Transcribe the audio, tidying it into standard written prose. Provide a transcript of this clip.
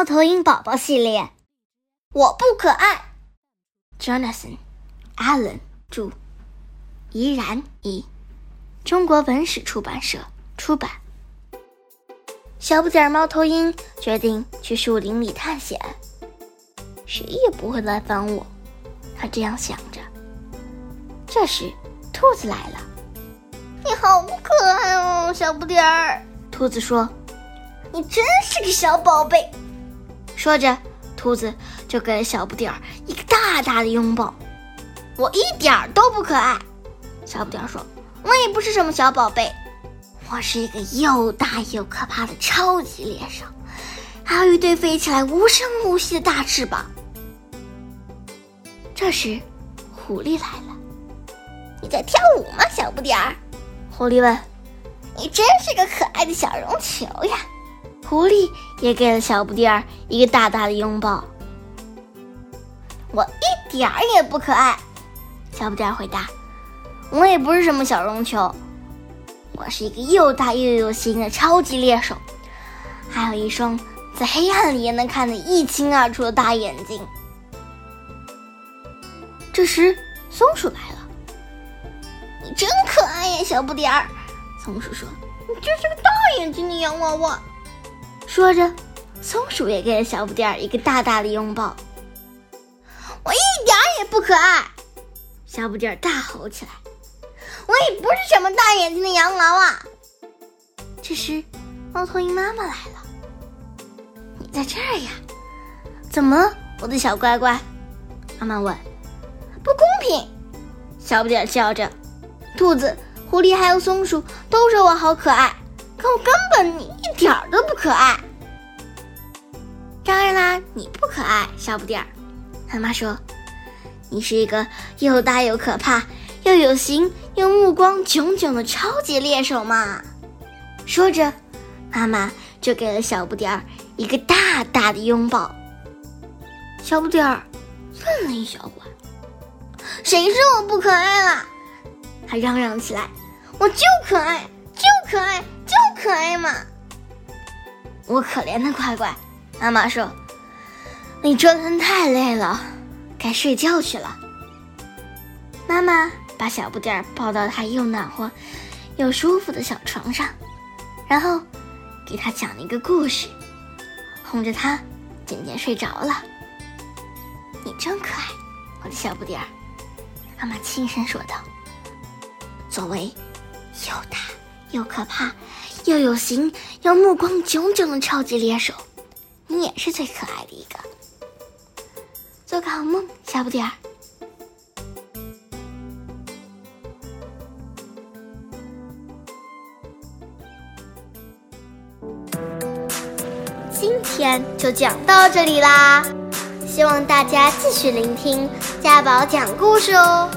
猫头鹰宝宝系列。我不可爱 Jonathan Alan 著，怡然译，中国文史出版社出版。小不点猫头鹰决定去树林里探险，谁也不会来烦我，他这样想着。这时兔子来了。你好不可爱哦，小不点儿。兔子说，你真是个小宝贝。说着兔子就给了小不点儿一个大大的拥抱。我一点儿都不可爱，小不点儿说，我也不是什么小宝贝，我是一个又大又可怕的超级猎手，还有一对飞起来无声无息的大翅膀。这时狐狸来了。你在跳舞吗，小不点儿？狐狸问。你真是个可爱的小绒球呀。狐狸也给了小不点儿一个大大的拥抱。我一点儿也不可爱，小不点儿回答，我也不是什么小绒球，我是一个又大又有型的超级猎手，还有一双在黑暗里也能看得一清二楚的大眼睛。这时松鼠来了。你真可爱呀，小不点儿。松鼠说，你真是个大眼睛的洋娃娃。说着松鼠也给了小不点儿一个大大的拥抱。我一点也不可爱，小不点儿大吼起来，我也不是什么大眼睛的洋娃娃。这时猫头鹰妈妈来了。你在这儿呀，怎么了，我的小乖乖？妈妈问。不公平，小不点儿笑着。兔子、狐狸还有松鼠都说我好可爱，可我根本一点儿都不可爱。当然啦，你不可爱，小不点儿。妈妈说，你是一个又大又可怕又有型又目光炯炯的超级猎手嘛。说着妈妈就给了小不点儿一个大大的拥抱。小不点儿愣了一小会儿。谁说我不可爱了？他嚷嚷起来，我就可爱就可爱就可爱嘛。我可怜的乖乖，妈妈说，你折腾太累了，该睡觉去了。妈妈把小不点儿抱到他又暖和又舒服的小床上，然后给他讲了一个故事，哄着他渐渐睡着了。你真可爱，我的小不点儿，妈妈轻声说道。作为又大又可怕又有型又目光炯炯的超级猎手，你也是最可爱的一个。做个好梦，小不点儿。今天就讲到这里啦，希望大家继续聆听家宝讲故事哦。